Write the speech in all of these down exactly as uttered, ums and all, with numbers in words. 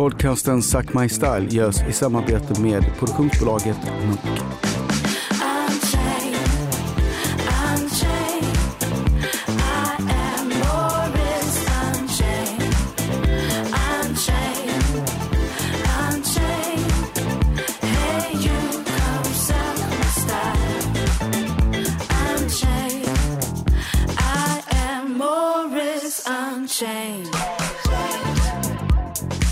Podcasten Suck My Style görs i samarbete med produktionsbolaget Munk.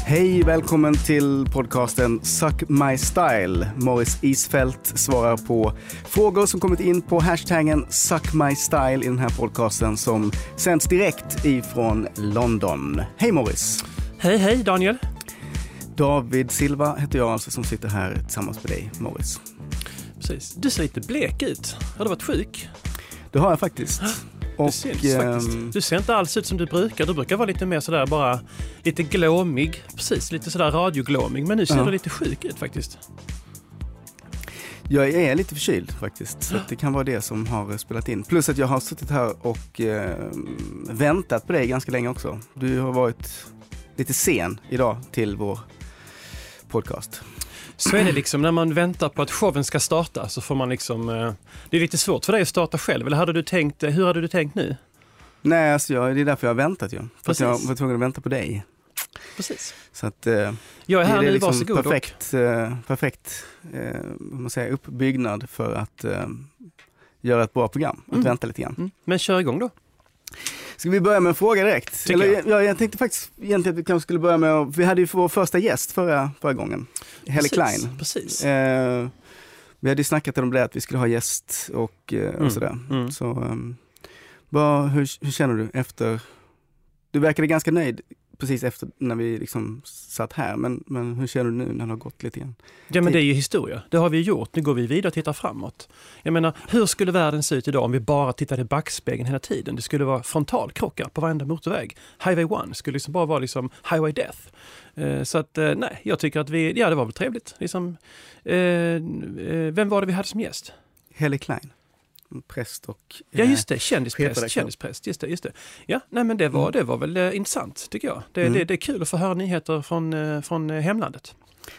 Hej, välkommen till podcasten Suck My Style. Morris Isfält svarar på frågor som kommit in på hashtaggen Suck My Style i den här podcasten som sänds direkt ifrån London. Hej Morris. Hej, hej Daniel. David Silva heter jag alltså som sitter här tillsammans med dig, Morris. Precis. Du ser lite blek ut. Har du varit sjuk? Det har jag faktiskt. Och, syns, ähm... du ser inte alls ut som du brukar. Du brukar vara lite mer sådär bara lite glåmig. Precis, lite sådär radioglåmig. Men nu ser ja. du lite sjuk ut faktiskt. Jag är lite förkyld faktiskt. Så det kan vara det som har spelat in. Plus att jag har suttit här och eh, väntat på dig ganska länge också. Du har varit lite sen idag till vår podcast. Så är det liksom, när man väntar på att showen ska starta så får man liksom, det är lite svårt för dig att starta själv, eller hade du tänkt, hur hade du tänkt nu? Nej, alltså jag, det är därför jag har väntat ju, för att jag var tvungen att vänta på dig. Precis. Så att eh, jag är här det är nu, liksom varsågod. Perfekt, eh, perfekt eh, vad man säger, uppbyggnad för att eh, göra ett bra program, att mm. vänta lite grann. Mm. Men kör igång då. Ska vi börja med en fråga direkt? Eller, jag. Jag, jag tänkte faktiskt egentligen att vi kanske skulle börja med... Vi hade ju vår första gäst förra, förra gången. Helene Klein. Precis. Eh, vi hade ju snackat om det att vi skulle ha gäst och, eh, mm. och sådär. Mm. Så, um, bara, hur, hur känner du efter... Du verkade ganska nöjd precis efter när vi liksom satt här. Men, men hur känner du nu när det har gått lite grann? Ja, men det är ju historia. Det har vi gjort. Nu går vi vidare och tittar framåt. Jag menar, hur skulle världen se ut idag om vi bara tittade i backspegeln hela tiden? Det skulle vara frontalkrockar på varenda motorväg. Highway one skulle liksom bara vara liksom highway death. Så att nej, jag tycker att vi... Ja, det var väl trevligt. Liksom, eh, vem var det vi hade som gäst? Helene Klein. Präst och... Ja, just det. Kändispräst. Kändispräst, just det, just det. Ja, nej, men det var, mm. det var väl eh, intressant, tycker jag. Det, mm. det, det är kul att få höra nyheter från, eh, från hemlandet.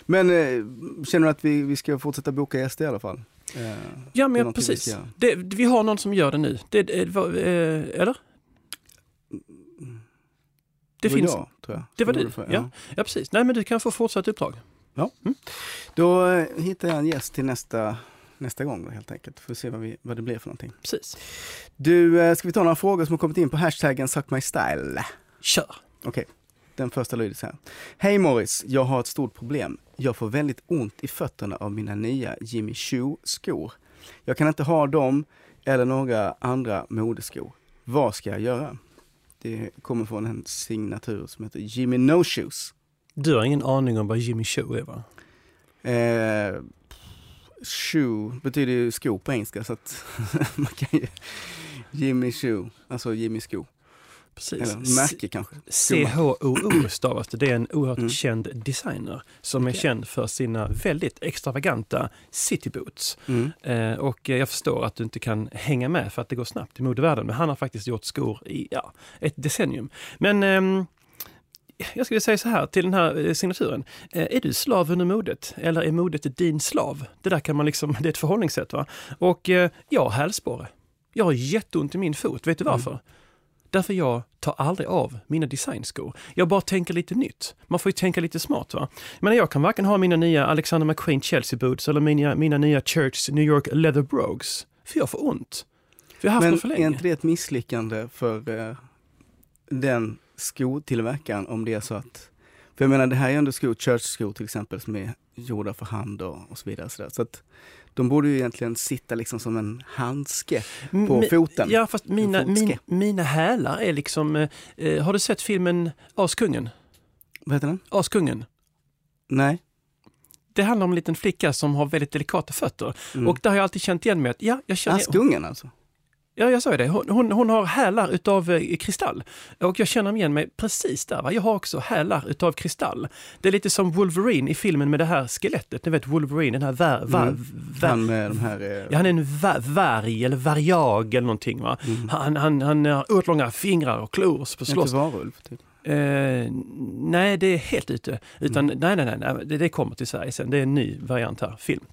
Men eh, känner du att vi, vi ska fortsätta boka gäster i alla fall? Eh, ja, men ja, precis. Vi, det, vi har någon som gör det nu. Det, det, var, eh, eller? Det, det finns... Jag, tror jag. Det var du, ja. Ja. Ja, precis. Nej, men du kan få fortsatt uppdrag. Ja. Mm. Då eh, hittar jag en gäst till nästa... Nästa gång då, helt enkelt. För att se vad, vi, vad det blir för någonting. Precis. Du, ska vi ta några frågor som har kommit in på hashtaggen SuckMyStyle? Kör! Okej, okay. Den första lyder så här. Hej Morris, jag har ett stort problem. Jag får väldigt ont i fötterna av mina nya Jimmy Choo-skor. Jag kan inte ha dem eller några andra modeskor. Vad ska jag göra? Det kommer från en signatur som heter Jimmy No Shoes. Du har ingen aning om vad Jimmy Choo är, va? Eh... Shoe betyder ju sko på engelska, så att man kan ju Jimmy Choo, alltså Jimmy sko. Precis. Eller Mycq kanske. C H O O stavas det. Det är en oerhört mm. känd designer som okay. är känd för sina väldigt extravaganta cityboots. Mm. Eh, och jag förstår att du inte kan hänga med för att det går snabbt i modevärlden, men han har faktiskt gjort skor i ja, ett decennium. Men... Ehm, jag skulle säga så här till den här signaturen. Är du slav under modet? Eller är modet din slav? Det där kan man liksom, det är ett förhållningssätt, va? Och jag har hälsporre. Jag har jätteont i min fot. Vet du varför? Mm. Därför jag tar aldrig av mina designskor. Jag bara tänker lite nytt. Man får ju tänka lite smart, va? Men jag kan varken ha mina nya Alexander McQueen Chelsea boots eller mina, mina nya Church's New York leather brogues. För jag får ont. För jag har haft Men dem för länge. Men är inte det ett misslyckande för uh, den... skotillverkaren om det är så att... För jag menar, det här är ändå sko, Church's-skor till exempel, som är gjorda för hand och, och så vidare. Så, där. Så att de borde ju egentligen sitta liksom som en handske på Mi, foten. Ja, fast mina, min, mina hälar är liksom... Eh, har du sett filmen Askungen? Vad heter den? Askungen. Nej. Det handlar om en liten flicka som har väldigt delikata fötter. Mm. Och där har jag alltid känt igen mig att... Ja, jag känner, Askungen alltså? Ja, jag sa ju det. Hon, hon, hon har hälar utav eh, kristall. Och jag känner igen mig precis där, va? Jag har också hälar utav kristall. Det är lite som Wolverine i filmen med det här skelettet. Ni vet Wolverine, den här vär... vär, mm. vär han, med de här, eh... ja, han är en vär, värg eller varjag eller någonting, va? Mm. Han, han, han har åtlånga fingrar och klor. Inte varulv, typ. Eh, nej, det är helt ute. Utan, mm. nej, nej, nej, det, det kommer till Sverige sen. Det är en ny variant här, film.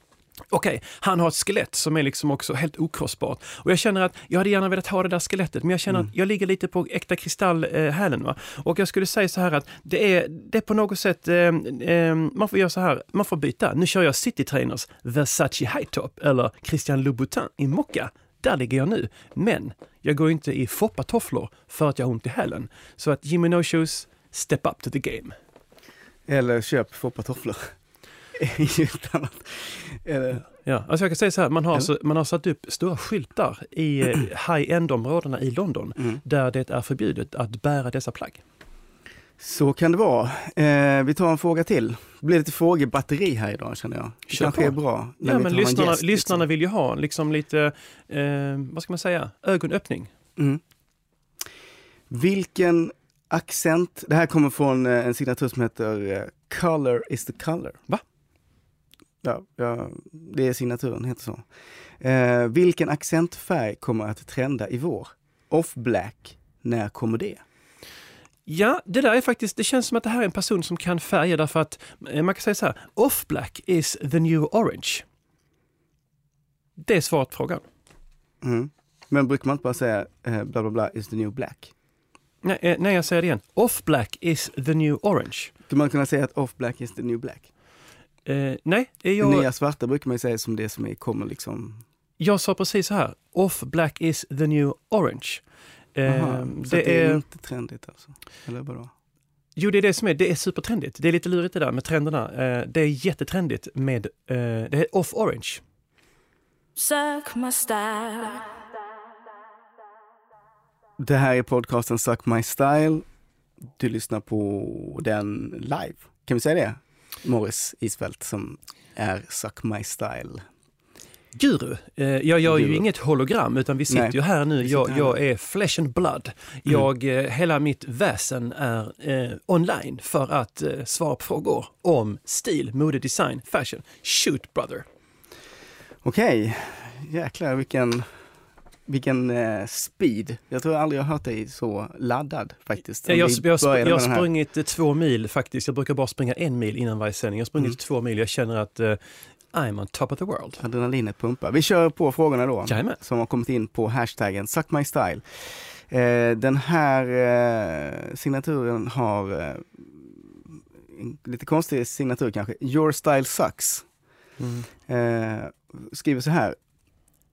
Okej, han har ett skelett som är liksom också helt okrossbart. Och jag känner att jag hade gärna velat ha det där skelettet, men jag känner mm. att jag ligger lite på äkta kristallhälen, va. Och jag skulle säga så här att det är, det är på något sätt, eh, eh, man får göra så här, man får byta. Nu kör jag City Trainers Versace High Top eller Christian Louboutin i mocka. Där ligger jag nu. Men jag går inte i foppatofflor för att jag har ont i hälen. Så att Jimmy No Shoes, step up to the game. Eller köp foppatofflor. Eller... Ja, alltså jag kan säga så här, man har, så, man har satt upp stora skyltar i high-end-områdena i London mm. där det är förbjudet att bära dessa plagg. Så kan det vara. Eh, vi tar en fråga till. Det blir lite frågebatteri här idag, känner jag. Det kanske är bra. Ja, men lyssnarna, gäst, lyssnarna liksom. Vill ju ha liksom lite, eh, vad ska man säga, ögonöppning. Mm. Vilken accent, det här kommer från en signatur som heter Color is the color. Va? Ja, ja, det är signaturen, heter så. Eh, vilken accentfärg kommer att trenda i vår? Off black, när kommer det? Ja, det där är faktiskt, det känns som att det här är en person som kan färga, därför att man kan säga så här, off black is the new orange. Det är svaret på frågan. Mm. Men brukar man inte bara säga eh, bla bla bla is the new black? Nej, eh, nej, jag säger det igen. Off black is the new orange. Skulle man kunna säga att off black is the new black? Eh, nej, jag... Nya svarta brukar man ju säga som det som är, kommer liksom... Jag sa precis så här. Off black is the new orange. Eh, Aha, det, det är inte trendigt alltså? Eller vadå? Jo, det är det som är. Det är supertrendigt. Det är lite lurigt det där med trenderna. Eh, det är jättetrendigt med... Eh, det är off orange. Sök my style. Det här är podcasten Suck My Style. Du lyssnar på den live. Kan vi säga det? Morris Isfält som är Suck My Style. Guru. Eh, jag gör Guru. ju inget hologram, utan vi sitter Nej. ju här nu. Jag, här. jag är flesh and blood. Jag, mm. eh, hela mitt väsen är eh, online för att eh, svara på frågor om stil, mode, design, fashion. Shoot, brother. Okej. Okay. Jäklar, vilken... Vilken eh, speed. Jag tror jag aldrig har hört dig så laddad faktiskt. Jag har sprungit två mil faktiskt. Jag brukar bara springa en mil innan varje sändning. Jag har sprungit mm. två mil. Jag känner att eh, I'm on top of the world. Adrenalinet pumpar. Vi kör på frågorna då. Jajamän. Som har kommit in på hashtaggen Suck My Style. Eh, den här eh, signaturen har eh, en lite konstig signatur kanske. Your style sucks. Mm. Eh, skriver så här.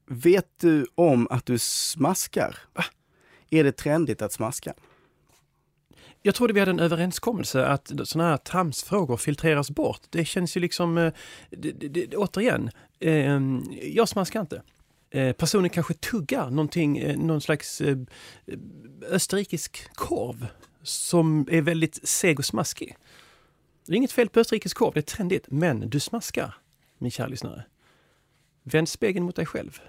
Vet du om att du smaskar? Va? Är det trendigt att smaska? Jag trodde vi hade en överenskommelse att sådana här tramsfrågor filtreras bort. Det känns ju liksom... Det, det, återigen, eh, jag smaskar inte. Eh, personen kanske tuggar någonting, eh, någon slags eh, österrikisk korv som är väldigt seg och smaskig. Det är inget fel på österrikisk korv, det är trendigt. Men du smaskar, min kära lyssnare. Vänd spegeln mot dig själv.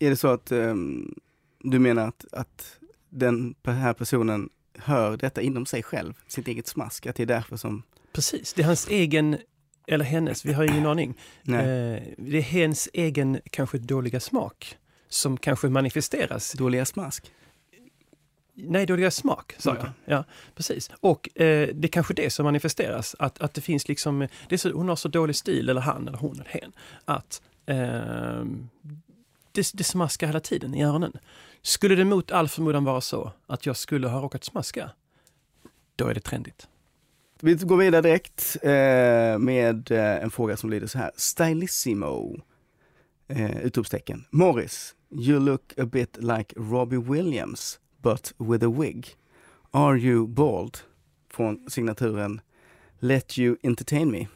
Är det så att um, du menar att, att den här personen hör detta inom sig själv, sitt eget smask, att det är därför som... Precis, det är hans egen, eller hennes, vi har ingen aning. Nej. Eh, det är hennes egen kanske dåliga smak som kanske manifesteras. Dåliga smask? Nej, dåliga smak, sa okay. jag. Ja, precis. Och eh, det är kanske det som manifesteras, att, att det finns liksom, det är så, hon har så dålig stil, eller han, eller hon, eller hen, att... Uh, det, det smaskar hela tiden i öronen. Skulle det mot all förmodan vara så att jag skulle ha råkat smaska, då är det trendigt. Vi går vidare direkt uh, med uh, en fråga som lyder så här. Stylissimo uh, utropstecken. Morris, you look a bit like Robbie Williams but with a wig. Are you bald? Från signaturen Let You Entertain Me.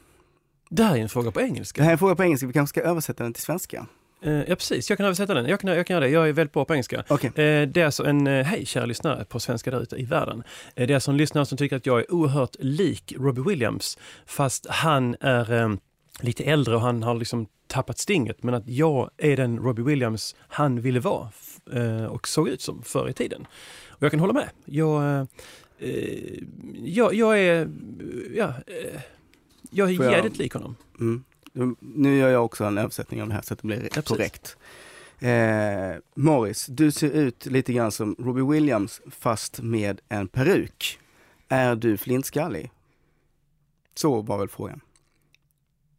Det här är en fråga på engelska. Det här är en fråga på engelska. Vi kanske ska översätta den till svenska. Uh, ja, precis. Jag kan översätta den. Jag kan, jag kan göra det. Jag är väldigt bra på engelska. Okay. Uh, det är alltså en... Uh, hej, kära lyssnare på svenska där ute i världen. Uh, det är alltså en lyssnare som tycker att jag är oerhört lik Robbie Williams. Fast han är um, lite äldre och han har liksom tappat stinget. Men att jag är den Robbie Williams han ville vara uh, och såg ut som förr i tiden. Och jag kan hålla med. Jag, uh, uh, jag, jag är... Uh, ja... Uh, Jag är jag... jävligt lik honom. Mm. Nu gör jag också en översättning av det här så att det blir ja, korrekt. Eh, Morris, du ser ut lite grann som Robbie Williams fast med en peruk. Är du flintskallig? Så var väl frågan.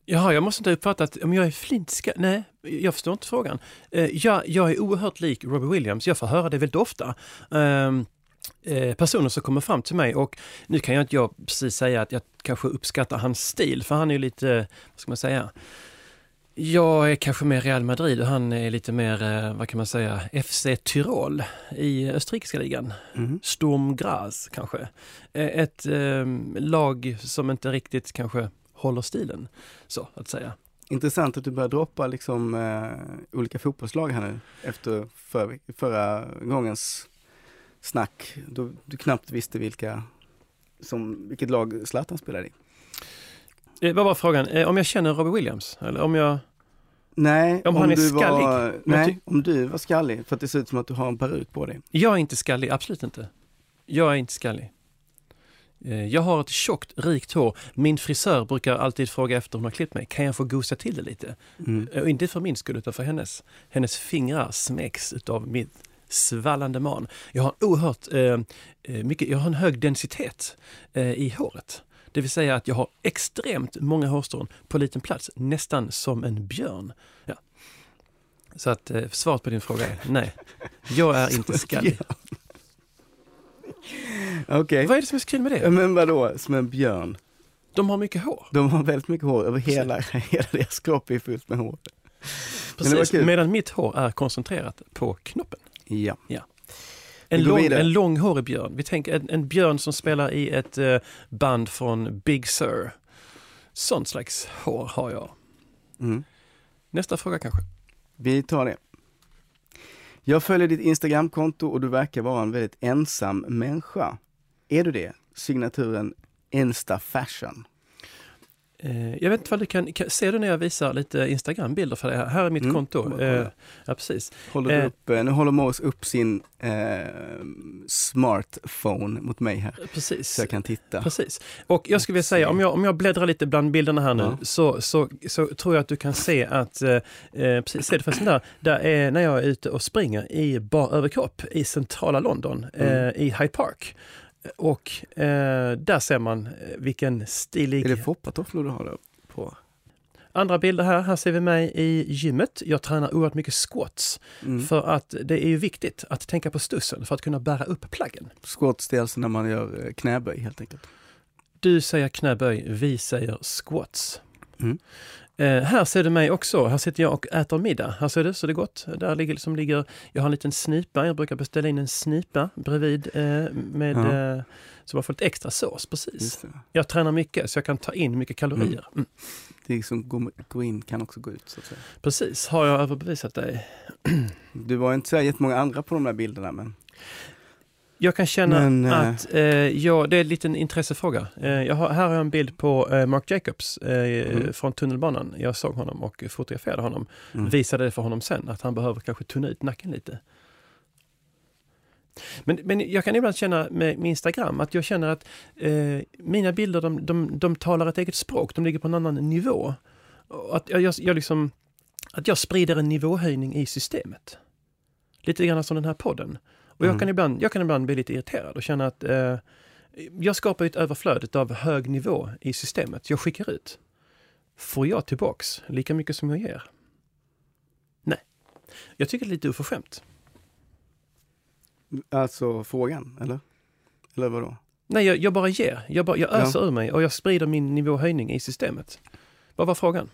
Jaha, jag måste inte uppfatta att om jag är flintska... Nej, jag förstår inte frågan. Eh, jag, jag är oerhört lik Robbie Williams. Jag får höra det väldigt ofta. Um, eh, personer som kommer fram till mig. Och nu kan jag inte jag precis säga att jag kanske uppskattar hans stil. För han är ju lite... Vad ska man säga? Jag är kanske mer Real Madrid och han är lite mer, vad kan man säga, F C Tyrol i österrikiska ligan. Mm. Sturm Graz kanske. Ett eh, lag som inte riktigt kanske håller stilen, så att säga. Intressant att du börjar droppa liksom, eh, olika fotbollslag här nu efter för, förra gångens snack. Då, du knappt visste vilka som, vilket lag Zlatan spelade i. Eh, vad var frågan? Eh, om jag känner Robbie Williams? Eller om jag... Nej, om, om han är du skallig. Var... Nej, ty... om du var skallig. För att det ser ut som att du har en peruk på dig. Jag är inte skallig, absolut inte. Jag är inte skallig. Eh, jag har ett tjockt, rikt hår. Min frisör brukar alltid fråga efter hon har klippt mig. Kan jag få gosa till det lite? Mm. Eh, inte för min skull, utan för hennes. Hennes fingrar smäcks av mitt svallande man. Jag har oerhört eh, mycket... Jag har en hög densitet eh, i håret. Det vill säga att jag har extremt många hårstrån på liten plats. Nästan som en björn. Ja. Så att eh, svaret på din fråga är nej. Jag är inte skallig. Okay. Vad är det som är så kul med det? Men vadå? Som en björn? De har mycket hår. De har väldigt mycket hår. Över hela, hela deras kropp är fullt med hår. Precis. Medan mitt hår är koncentrerat på knoppen. Ja. Ja. En, lång, en långhårig björn. Vi tänker en, en björn som spelar i ett eh, band från Big Sur. Sånt slags hår har jag. Mm. Nästa fråga kanske. Vi tar det. Jag följer ditt Instagramkonto och du verkar vara en väldigt ensam människa. Är du det? Signaturen Instafashion. Jag vet inte vad du kan, kan... Ser du när jag visar lite Instagram-bilder för det här? Här är mitt mm, konto. Eh, ja, precis. Håller eh, upp, nu håller Morris upp sin eh, smartphone mot mig här. Precis. Så jag kan titta. Precis. Och jag skulle vilja säga, om jag, om jag bläddrar lite bland bilderna här nu, ja. så, så, så tror jag att du kan se att... Eh, precis, ser du förresten där? Där är när jag är ute och springer i bar överkropp i centrala London, mm. eh, i Hyde Park. Och eh, där ser man vilken stilig... Är det foppatofflor du har där på? Andra bilder här. Här ser vi mig i gymmet. Jag tränar oerhört mycket squats. Mm. För att det är ju viktigt att tänka på stussen för att kunna bära upp plaggen. Squats, det är alltså när man gör knäböj helt enkelt. Du säger knäböj, vi säger squats. Mm. Eh, här ser du mig också. Här sitter jag och äter middag. Här ser du, så det är gott. Där ligger, som ligger, jag har en liten snipa. Jag brukar beställa in en snipa bredvid eh, med, ja. eh, som har fått extra sås, precis. Jag tränar mycket så jag kan ta in mycket kalorier. Mm. Det är liksom, gå, gå in kan också gå ut. Så att säga. Precis, har jag överbevisat dig? Du var inte så jättemånga andra på de där bilderna, men... Jag kan känna men, att eh, jag, det är en liten intressefråga. Eh, jag har, här har jag en bild på eh, Mark Jacobs eh, mm. från tunnelbanan. Jag såg honom och fotograferade honom. Mm. Visade det för honom sen att han behöver kanske tunna ut nacken lite. Men, men jag kan ibland känna med, med Instagram att jag känner att eh, mina bilder, de, de, de talar ett eget språk. De ligger på en annan nivå. Att jag, jag, liksom, att jag sprider en nivåhöjning i systemet. Lite grann som den här podden. Och jag kan, ibland, jag kan ibland bli lite irriterad och känna att eh, jag skapar ett överflöd av hög nivå i systemet. Jag skickar ut. Får jag tillbaks lika mycket som jag ger? Nej. Jag tycker det är lite oförskämt. Alltså frågan, eller? Eller vadå? Nej, jag, jag bara ger. Jag, bara, jag öser ja. ur mig och jag sprider min nivåhöjning i systemet. Vad var frågan?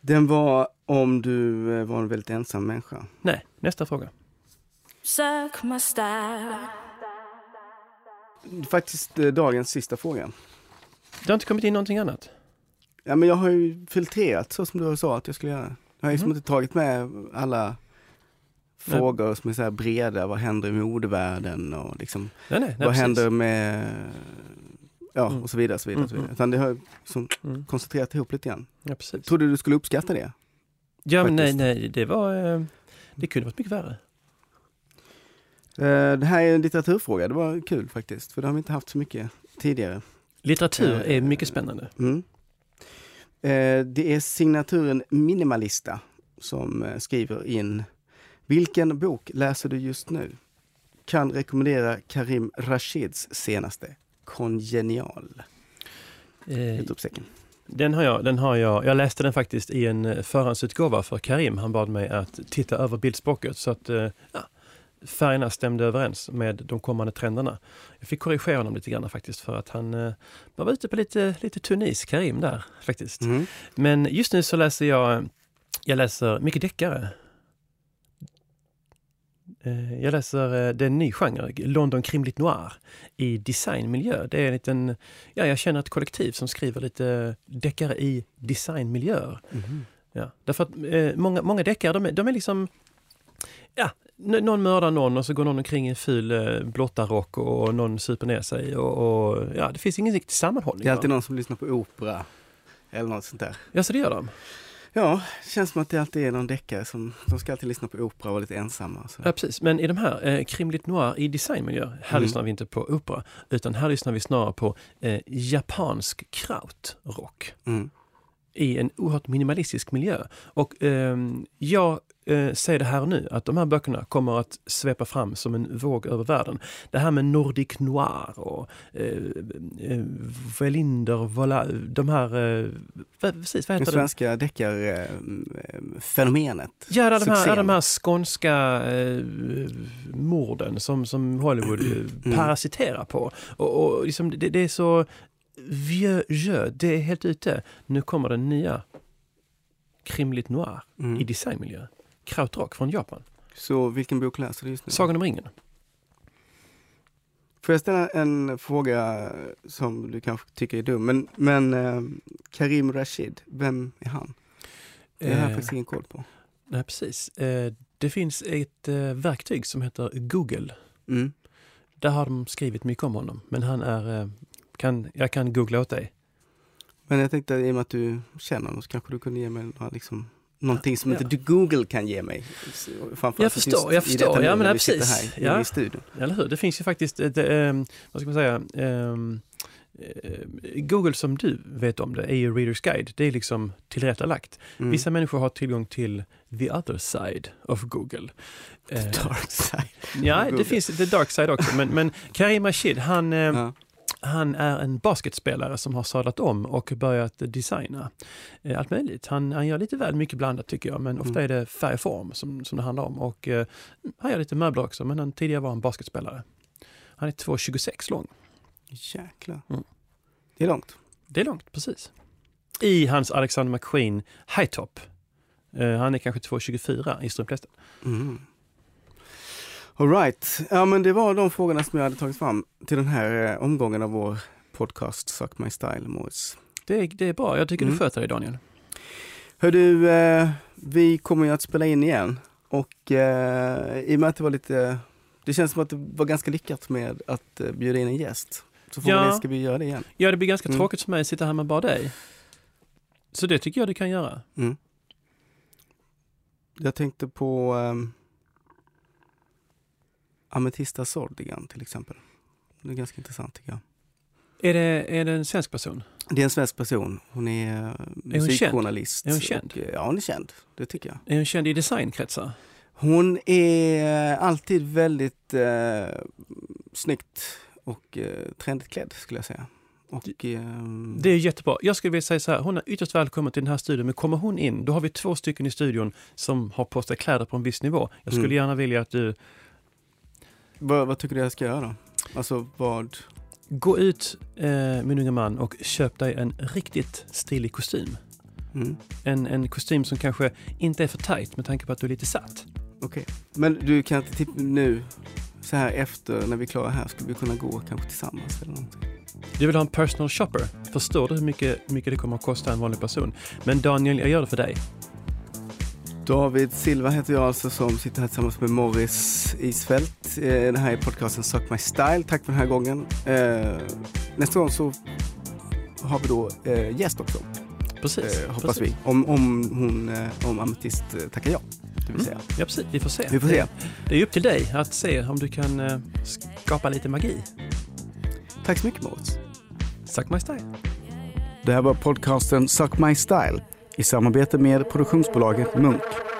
Den var om du var en väldigt ensam människa. Nej, nästa fråga. Sök mig där. Faktiskt dagens sista fråga. Det har inte kommit in någonting annat? Ja, men jag har ju filtrerat så som du sa att jag skulle göra. Jag har ju mm. inte tagit med alla frågor nej. som är så här breda. Vad händer i modevärlden? Och liksom, nej, nej, nej, vad händer med... Ja, mm. och så vidare. Så vidare, mm. så vidare. Utan det har jag som mm. koncentrerat ihop lite grann. Ja, precis. Trodde du skulle uppskatta det? Ja, men nej, nej. Det var... Det kunde varit mycket värre. Det här är en litteraturfråga. Det var kul faktiskt, för det har vi inte haft så mycket tidigare. Litteratur är mycket spännande. Mm. Det är signaturen Minimalista som skriver in: vilken bok läser du just nu? Kan rekommendera Karim Rashids senaste kongenial. Eh, den har jag, den har jag. Jag läste den faktiskt i en förhandsutgåva för Karim. Han bad mig att titta över bildspråket så att eh, ja, färgerna stämde överens med de kommande trenderna. Jag fick korrigera honom lite grann faktiskt för att han eh, var ute på lite, lite tunis Karim där faktiskt. Mm. Men just nu så läser jag, jag läser mycket deckare. Jag läser den ny genre, London Krimligt Noir, i designmiljö. Det är en liten, ja, jag känner ett kollektiv som skriver lite deckare i designmiljöer. Mm-hmm. Ja, därför att eh, många, många deckare, de, de är liksom, ja, n- någon mördar någon och så går någon omkring i en ful eh, blottarrock och någon super ner sig. Och, och, ja, det finns ingen riktig sammanhållning. Det är alltid någon som lyssnar på opera eller något sånt där. Ja, så det gör de. Ja, det känns som att det alltid är någon deckare som de ska alltid lyssna på opera och lite ensamma. Så. Ja, precis. Men i de här eh, krimligt noir i designmiljö, här mm. lyssnar vi inte på opera, utan här lyssnar vi snarare på eh, japansk krautrock mm. i en oerhört minimalistisk miljö. Och eh, jag eh, säger det här nu, att de här böckerna kommer att svepa fram som en våg över världen. Det här med nordic noir och eh, eh, Velinder, Vola, de här... Eh, Precis, vad heter det? Svenska deckarfenomenet. Ja, det är de här, de här skånska eh, morden som, som Hollywood mm. parasiterar på. Och, och liksom, det, det är så vieux, det är helt ute. Nu kommer den nya krimligt noir mm. i designmiljö. Krautrock från Japan. Så vilken bok läser du just nu? Sagan om ringen. Får jag ställa en fråga som du kanske tycker är dum, men, men eh, Karim Rashid, vem är han? Det har jag eh, faktiskt ingen koll på. Nej, precis. Eh, det finns ett eh, verktyg som heter Google. Mm. Där har de skrivit mycket om honom, men han är, eh, kan, jag kan googla åt dig. Men jag tänkte, i och med att du känner honom så kanske du kunde ge mig några liksom... Någonting som ja. inte Google kan ge mig. Jag förstår, jag förstår. Ja, men ja, precis. Här, ja. I studion. Eller hur? Det finns ju faktiskt, ett, um, vad ska man säga, um, Google som du vet om det är ju Reader's Guide. Det är liksom tillrättalagt. Mm. Vissa människor har tillgång till the other side of Google. The uh, dark side. Ja, det finns the dark side också. men, men Karim Rashid, han... Ja. Han är en basketspelare som har sadlat om och börjat designa allt möjligt. Han, han gör lite väl mycket blandat tycker jag, men mm. ofta är det färgform som, som det handlar om. Och, eh, han gör lite möbler också, men han tidigare var en basketspelare. Han är två komma tjugosex lång. Jäklar. Mm. Det är långt. Det är långt, precis. I hans Alexander McQueen high top. Eh, han är kanske två komma tjugofyra i strumplästen. Mm. All right. Ja, men det var de frågorna som jag hade tagit fram till den här eh, omgången av vår podcast Suck My Style, Morris. Det, det är bra. Jag tycker mm. du sköter dig, Daniel. Hör du, eh, vi kommer ju att spela in igen. Och eh, i och med att det var lite... Det känns som att det var ganska lyckat med att eh, bjuda in en gäst. Så får ja. vi, ska vi göra det igen. Ja, det blir ganska mm. tråkigt för mig att sitta här med bara dig. Så det tycker jag du kan göra. Mm. Jag tänkte på... Eh, Ametist Azordegan till exempel. Det är ganska intressant tycker jag. Är det, är det en svensk person? Det är en svensk person. Hon är musikjournalist. Är hon känd? Och, ja, hon är känd. Det tycker jag. Är hon känd i designkretsar? Hon är alltid väldigt eh, snyggt och eh, trendigt klädd skulle jag säga. Och, eh, det är jättebra. Jag skulle vilja säga så här. Hon är ytterst välkommen till den här studion. Men kommer hon in, då har vi två stycken i studion som har postat kläder på en viss nivå. Jag skulle mm. gärna vilja att du... Vad, vad tycker du jag ska göra då? Alltså vad? Gå ut, eh, min unga man, och köp dig en riktigt stilig kostym. Mm. En, en kostym som kanske inte är för tajt med tanke på att du är lite satt. Okej. Okay. Men du kan inte tippa nu, så här efter, när vi är klara här, skulle vi kunna gå kanske tillsammans eller någonting. Du vill ha en personal shopper. Förstår du hur mycket, mycket det kommer att kosta en vanlig person? Men Daniel, jag gör det för dig. David Silva heter jag alltså, som sitter här tillsammans med Morris Isfält. Det här är podcasten Suck My Style. Tack för den här gången. Nästa gång så har vi då gäst också. Precis. Hoppas precis. vi. Om, om, hon, om Ametist tackar jag. Det vill säga. Mm. Ja, precis. Vi får se. Vi får se. Det är upp till dig att se om du kan skapa lite magi. Tack så mycket, Morris. Suck My Style. Det här var podcasten Suck My Style. I samarbete med produktionsbolaget Munk.